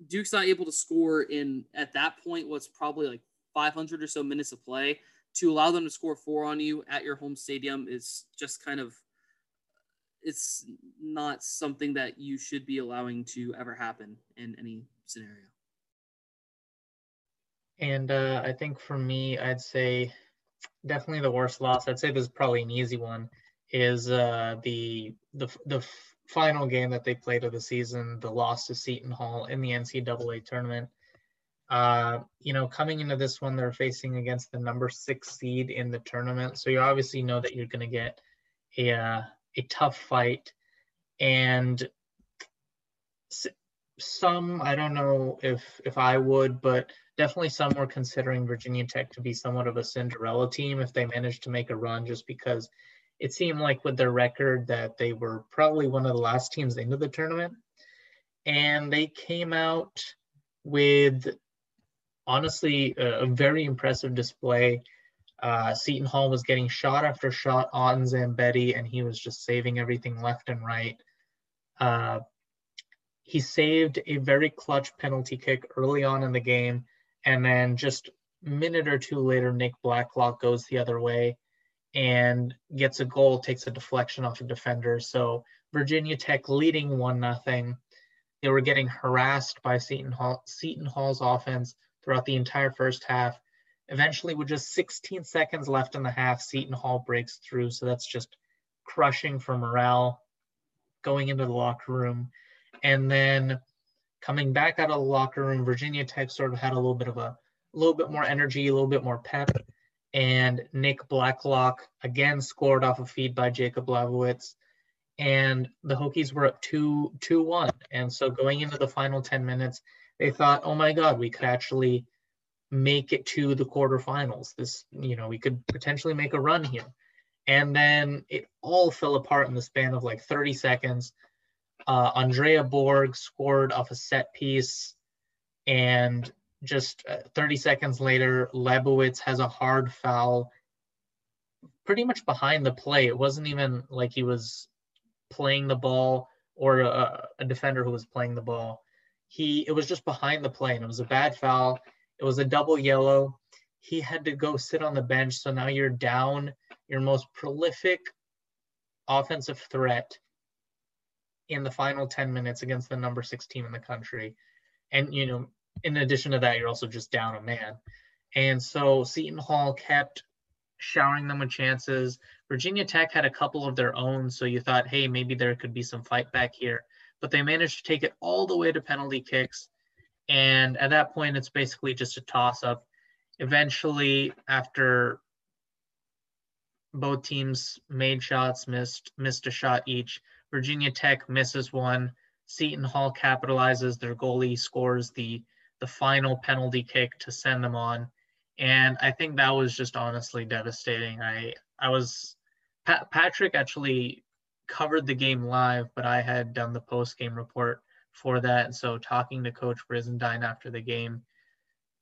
Duke's not able to score in, at that point, what's probably like 500 or so minutes of play, to allow them to score 4 on you at your home stadium is just kind of, it's not something that you should be allowing to ever happen in any scenario. And I think for me, I'd say definitely the worst loss, I'd say this is probably an easy one, is the final game that they played of the season, the loss to Seton Hall in the NCAA tournament. You know, coming into this one, they're facing against the number 6 seed in the tournament. So you obviously know that you're going to get a tough fight. And some, I don't know if I would, but definitely some were considering Virginia Tech to be somewhat of a Cinderella team if they managed to make a run, just because it seemed like with their record that they were probably one of the last teams into the tournament. And they came out with, honestly, a very impressive display. Seton Hall was getting shot after shot on Zambetti, and he was just saving everything left and right. He saved a very clutch penalty kick early on in the game, and then just a minute or 2 later, Nick Blacklock goes the other way and gets a goal, takes a deflection off a defender. So Virginia Tech leading 1-0. They were getting harassed by Seton Hall's offense throughout the entire first half. Eventually, with just 16 seconds left in the half, Seton Hall breaks through. So that's just crushing for morale going into the locker room. And then coming back out of the locker room, Virginia Tech sort of had a little bit more energy, a little bit more pep. And Nick Blacklock again scored off a feed by Jacob Labovitz. And the Hokies were up 2-1. And so going into the final 10 minutes, they thought, oh my God, we could actually make it to the quarterfinals. This, you know, we could potentially make a run here. And then it all fell apart in the span of like 30 seconds. Andrea Borg scored off a set piece, and just 30 seconds later, Labovitz has a hard foul pretty much behind the play. It wasn't even like he was playing the ball or a defender who was playing the ball. It was just behind the play, and it was a bad foul. It was a double yellow. He had to go sit on the bench, so now you're down your most prolific offensive threat in the final 10 minutes against the number 6 team in the country. And, you know, in addition to that, you're also just down a man. And so Seton Hall kept showering them with chances. Virginia Tech had a couple of their own, so you thought, hey, maybe there could be some fight back here. But they managed to take it all the way to penalty kicks. And at that point, it's basically just a toss-up. Eventually, after Both teams made shots, missed a shot each. Virginia Tech misses one. Seton Hall capitalizes. Their goalie scores the final penalty kick to send them on. And I think that was just honestly devastating. Patrick actually covered the game live, but I had done the post-game report for that. And so talking to Coach Brizendine after the game,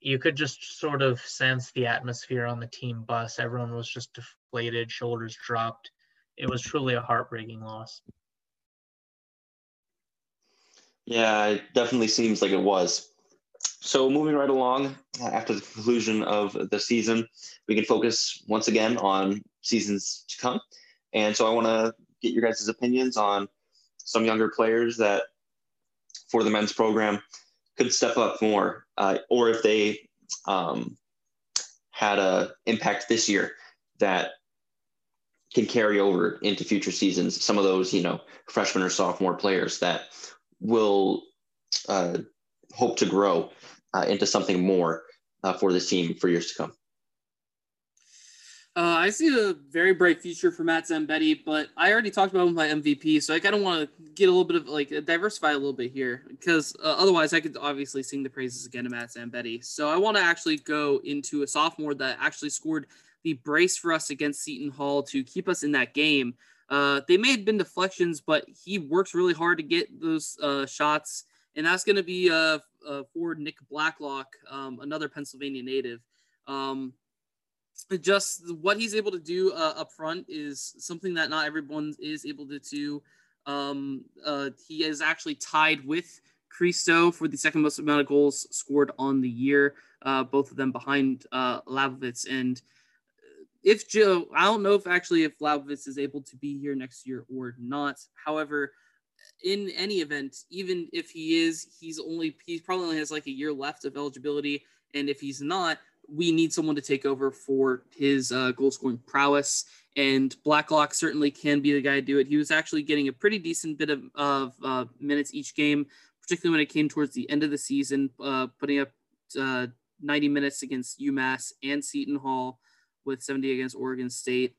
you could just sort of sense the atmosphere on the team bus. Everyone was just deflated, shoulders dropped. It was truly a heartbreaking loss. Yeah, it definitely seems like it was. So moving right along, after the conclusion of the season, we can focus once again on seasons to come. And so I want to get your guys' opinions on some younger players that for the men's program could step up more, or if they had an impact this year that can carry over into future seasons. Some of those, freshman or sophomore players that will hope to grow into something more for this team for years to come. I see a very bright future for Matt Zambetti, but I already talked about him with my MVP, so I kind of want to get a little bit of diversify a little bit here, because otherwise I could obviously sing the praises again to Matt Zambetti. So I want to actually go into a sophomore that actually scored the brace for us against Seton Hall to keep us in that game. They may have been deflections, but he works really hard to get those shots, and that's going to be for Nick Blacklock, another Pennsylvania native. Just what he's able to do up front is something that not everyone is able to do. He is actually tied with Cristo for the second most amount of goals scored on the year, both of them behind Labovitz. And if Joe, I don't know if Labovitz is able to be here next year or not. However, in any event, even if he is, he probably only has a year left of eligibility. And if he's not, we need someone to take over for his goal-scoring prowess, and Blacklock certainly can be the guy to do it. He was actually getting a pretty decent bit of minutes each game, particularly when it came towards the end of the season, putting up 90 minutes against UMass and Seton Hall with 70 against Oregon State.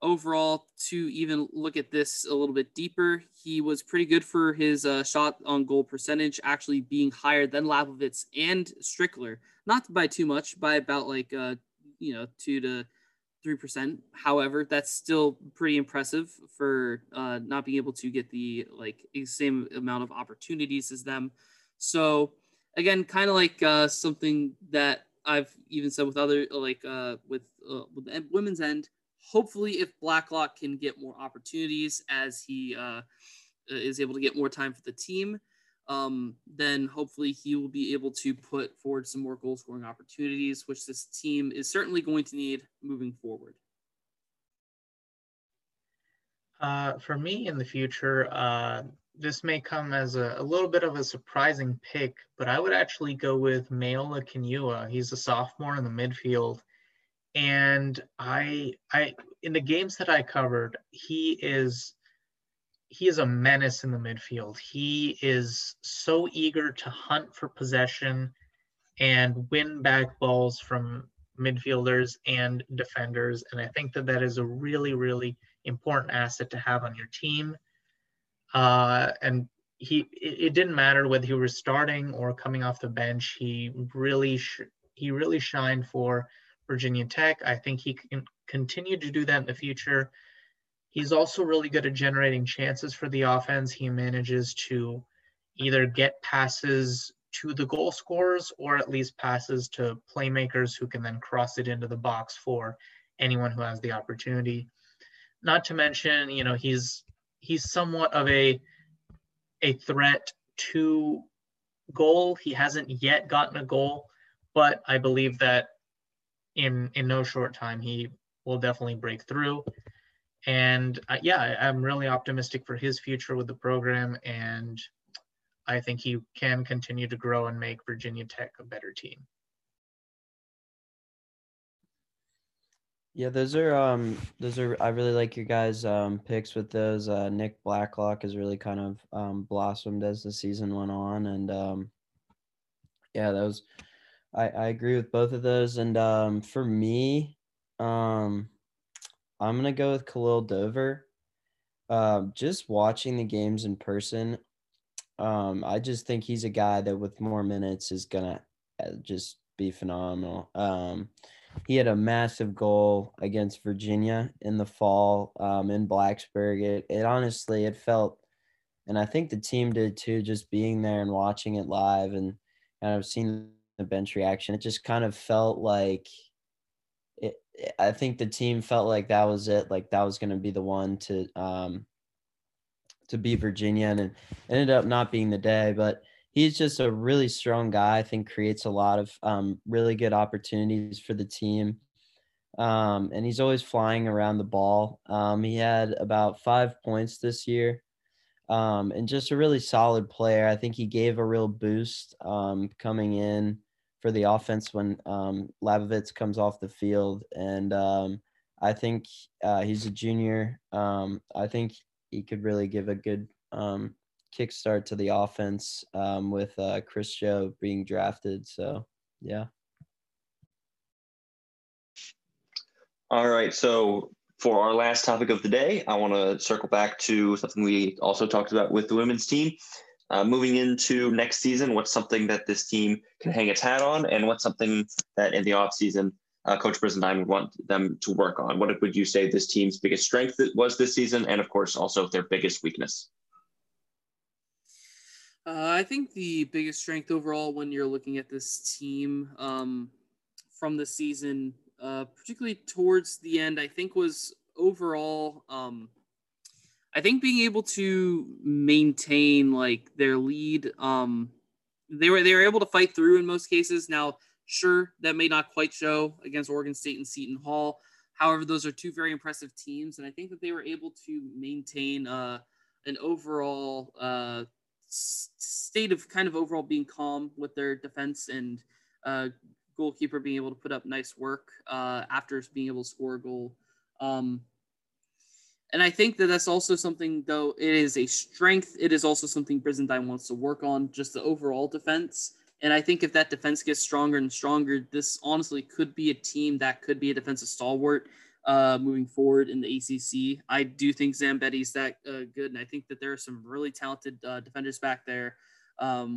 Overall, to even look at this a little bit deeper, he was pretty good for his shot on goal percentage, actually being higher than Labovitz and Strickler, not by too much, by about 2 to 3%. However, that's still pretty impressive for not being able to get the same amount of opportunities as them. So again, kind of something that I've even said with other with the women's end. Hopefully, if Blacklock can get more opportunities as he is able to get more time for the team, then hopefully he will be able to put forward some more goal-scoring opportunities, which this team is certainly going to need moving forward. For me in the future, this may come as a little bit of a surprising pick, but I would actually go with Mayola Kenyua. He's a sophomore in the midfield. And I in the games that I covered, he is a menace in the midfield. He is so eager to hunt for possession and win back balls from midfielders and defenders. And I think that is a really, really important asset to have on your team. And it didn't matter whether he was starting or coming off the bench. He really shined for Virginia Tech. I think he can continue to do that in the future. He's also really good at generating chances for the offense. He manages to either get passes to the goal scorers or at least passes to playmakers who can then cross it into the box for anyone who has the opportunity. Not to mention, he's somewhat of a threat to goal. He hasn't yet gotten a goal, but I believe that in no short time, he will definitely break through. And I'm really optimistic for his future with the program. And I think he can continue to grow and make Virginia Tech a better team. Yeah, I really like your guys' picks with those. Nick Blacklock has really kind of blossomed as the season went on. And I agree with both of those. And for me, I'm going to go with Khalil Dover. Just watching the games in person, I just think he's a guy that with more minutes is going to just be phenomenal. He had a massive goal against Virginia in the fall in Blacksburg. It honestly, it felt, and I think the team did too, just being there and watching it live and kind of seeing the bench reaction. It just kind of felt like I think the team felt like that was it, like that was going to be the one to beat Virginia, and it ended up not being the day. But he's just a really strong guy. I think creates a lot of really good opportunities for the team. And he's always flying around the ball. He had about 5 points this year, and just a really solid player. I think he gave a real boost coming in for the offense when Labovitz comes off the field. And I think he's a junior. I think he could really give a good kickstart to the offense with Chris Joe being drafted. So, yeah. All right. So for our last topic of the day, I want to circle back to something we also talked about with the women's team. Moving into next season, what's something that this team can hang its hat on, and what's something that in the offseason Coach Brizendine would want them to work on? What would you say this team's biggest strength was this season, and, of course, also their biggest weakness? I think the biggest strength overall when you're looking at this team from the season, particularly towards the end, I think was overall I think being able to maintain like their lead, they were able to fight through in most cases. Now, sure, that may not quite show against Oregon State and Seton Hall. However, those are two very impressive teams, and I think that they were able to maintain an overall state of kind of overall being calm with their defense and goalkeeper being able to put up nice work after being able to score a goal. And I think that that's also something, though, it is a strength. It is also something Brizendine wants to work on, just the overall defense. And I think if that defense gets stronger and stronger, this honestly could be a team that could be a defensive stalwart moving forward in the ACC. I do think Zambetti's that good, and I think that there are some really talented defenders back there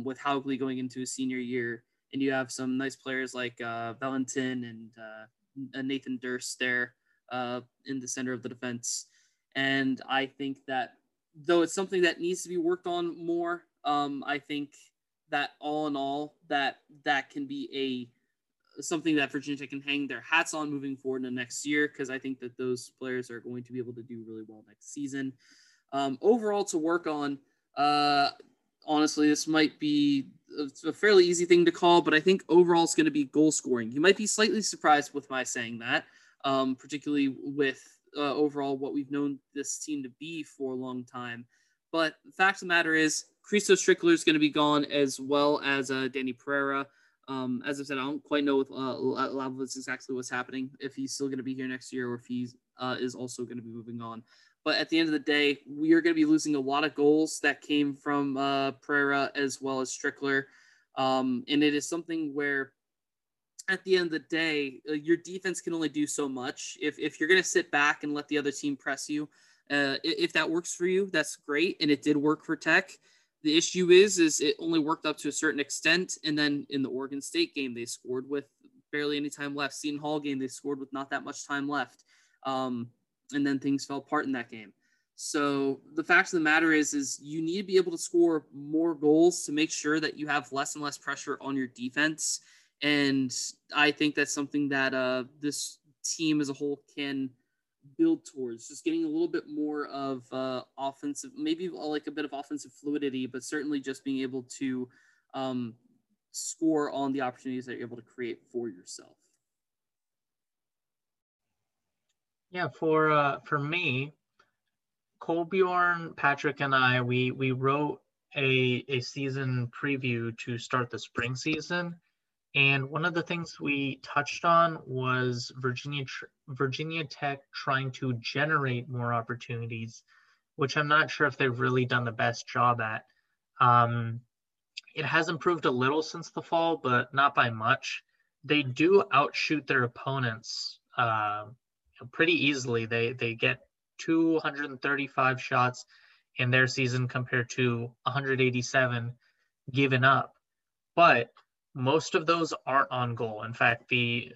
with Haugley going into his senior year. And you have some nice players like Valentin and Nathan Durst there in the center of the defense. And I think that, though it's something that needs to be worked on more, I think that all in all, that can be something that Virginia Tech can hang their hats on moving forward in the next year, because I think that those players are going to be able to do really well next season. Overall, to work on, honestly, this might be a fairly easy thing to call, but I think overall it's going to be goal scoring. You might be slightly surprised with my saying that, particularly with overall what we've known this team to be for a long time. But the fact of the matter is Cristo Strickler is going to be gone, as well as Danny Pereira. As I've said, I don't quite know with Labovitz exactly what's happening, if he's still going to be here next year or if he is also going to be moving on. But at the end of the day, we are going to be losing a lot of goals that came from Pereira as well as Strickler. And it is something where at the end of the day, your defense can only do so much. If you're going to sit back and let the other team press you, if that works for you, that's great. And it did work for Tech. The issue is it only worked up to a certain extent. And then in the Oregon State game, they scored with barely any time left. Seton Hall game, they scored with not that much time left. And then things fell apart in that game. So the fact of the matter is you need to be able to score more goals to make sure that you have less and less pressure on your defense. And I think that's something that this team as a whole can build towards, just getting a little bit more of offensive, maybe like a bit of offensive fluidity, but certainly just being able to score on the opportunities that you're able to create for yourself. Yeah, for me, Kolbjorn, Patrick, and I, we wrote a season preview to start the spring season. And one of the things we touched on was Virginia Tech trying to generate more opportunities, which I'm not sure if they've really done the best job at. It has improved a little since the fall, but not by much. They do outshoot their opponents pretty easily. They get 235 shots in their season compared to 187 given up. But most of those aren't on goal. In fact,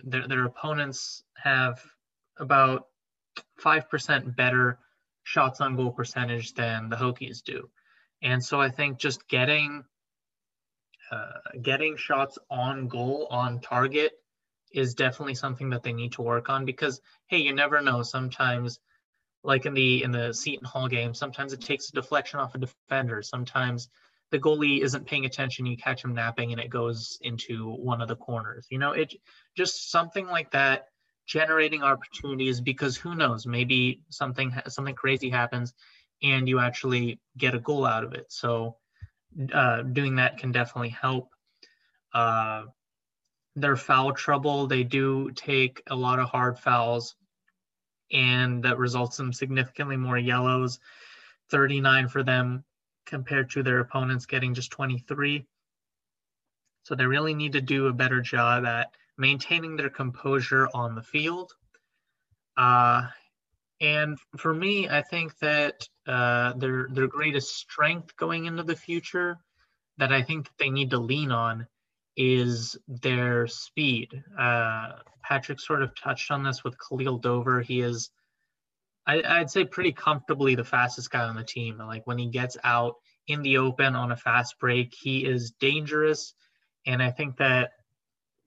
their opponents have about 5% better shots on goal percentage than the Hokies do. And so I think just getting shots on goal, on target, is definitely something that they need to work on, because, hey, you never know. Sometimes, like in the Seton Hall game, sometimes it takes a deflection off a defender. Sometimes the goalie isn't paying attention. You catch him napping and it goes into one of the corners. You know, it just something like that, generating opportunities, because who knows, maybe something crazy happens and you actually get a goal out of it. So doing that can definitely help. Their foul trouble, they do take a lot of hard fouls, and that results in significantly more yellows, 39 for them compared to their opponents getting just 23. So they really need to do a better job at maintaining their composure on the field. And for me, I think that their greatest strength going into the future that I think that they need to lean on is their speed. Patrick sort of touched on this with Khalil Dover. He is, I'd say, pretty comfortably the fastest guy on the team. Like, when he gets out in the open on a fast break, he is dangerous. And I think that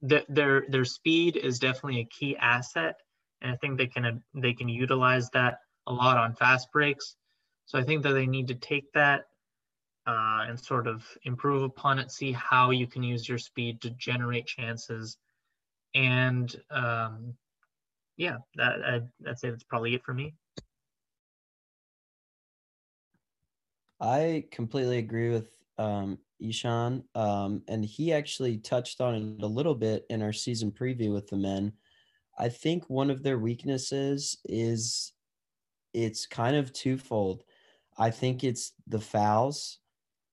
their speed is definitely a key asset, and I think they can utilize that a lot on fast breaks. So I think that they need to take that and sort of improve upon it, see how you can use your speed to generate chances. And yeah, I'd say that's probably it for me. I completely agree with Ishan, and he actually touched on it a little bit in our season preview with the men. I think one of their weaknesses is it's kind of twofold. I think it's the fouls,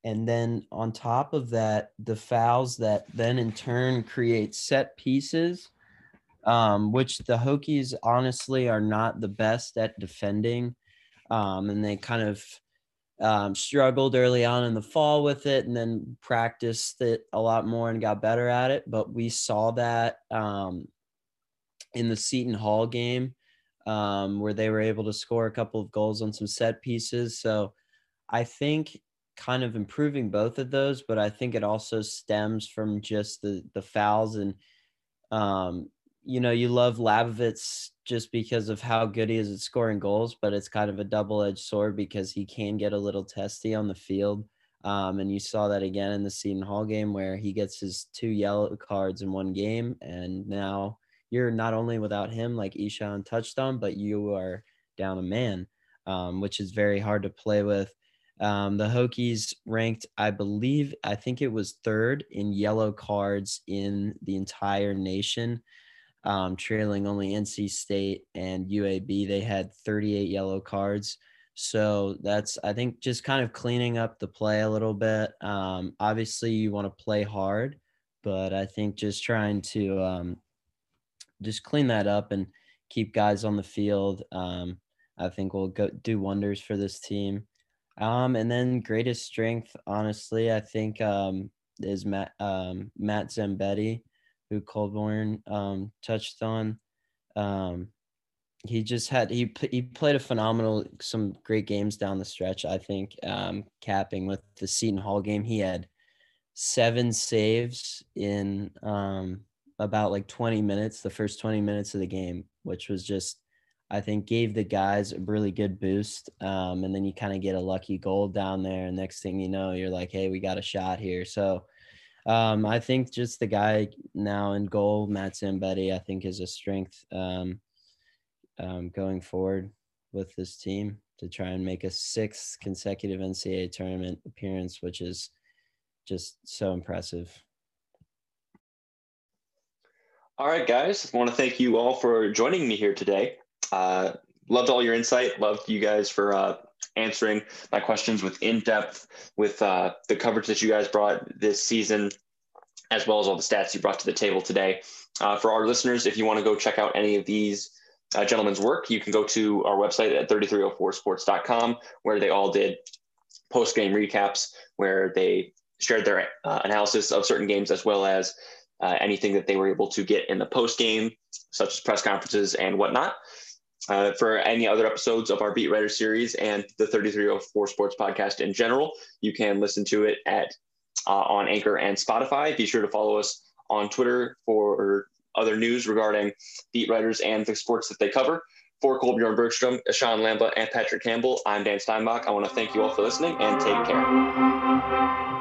and then on top of that, the fouls that then in turn create set pieces, which the Hokies honestly are not the best at defending, and they kind of struggled early on in the fall with it, and then practiced it a lot more and got better at it. But we saw that in the Seton Hall game, where they were able to score a couple of goals on some set pieces. So I think kind of improving both of those, but I think it also stems from just the fouls. And you know, you love Labovitz just because of how good he is at scoring goals, but it's kind of a double-edged sword because he can get a little testy on the field. And you saw that again in the Seton Hall game, where he gets his 2 yellow cards in one game. And now you're not only without him, like Ishan touched on, but you are down a man, which is very hard to play with. The Hokies ranked, I think it was 3rd in yellow cards in the entire nation, trailing only NC State and UAB. They had 38 yellow cards. So that's, I think, just kind of cleaning up the play a little bit. Obviously you want to play hard, but I think just trying to just clean that up and keep guys on the field, I think will do wonders for this team. And then greatest strength, honestly, I think is Matt Zambetti, who Kolbjorn touched on. He played a phenomenal, some great games down the stretch, I think, capping with the Seton Hall game. He had 7 saves in about like 20 minutes, the first 20 minutes of the game, which was just, I think, gave the guys a really good boost. And then you kind of get a lucky goal down there, and next thing you know, you're like, hey, we got a shot here. So I think just the guy now in goal, Matt Zambetti, I think is a strength going forward with this team to try and make a 6th consecutive NCAA tournament appearance, which is just so impressive. All right, guys, I want to thank you all for joining me here today. Loved all your insight. Loved you guys for answering my questions with in-depth, with the coverage that you guys brought this season, as well as all the stats you brought to the table today. For our listeners, if you want to go check out any of these gentleman's work, you can go to our website at 3304sports.com, where they all did post-game recaps, where they shared their analysis of certain games, as well as anything that they were able to get in the post-game, such as press conferences and whatnot. For any other episodes of our Beat Writer series and the 3304 Sports podcast in general, you can listen to it at on Anchor and Spotify. Be sure to follow us on Twitter for other news regarding beat writers and the sports that they cover. For Kolbjorn Bergstrom, Ishan Lamba, and Patrick Campbell, I'm Dan Steinbach. I want to thank you all for listening, and take care.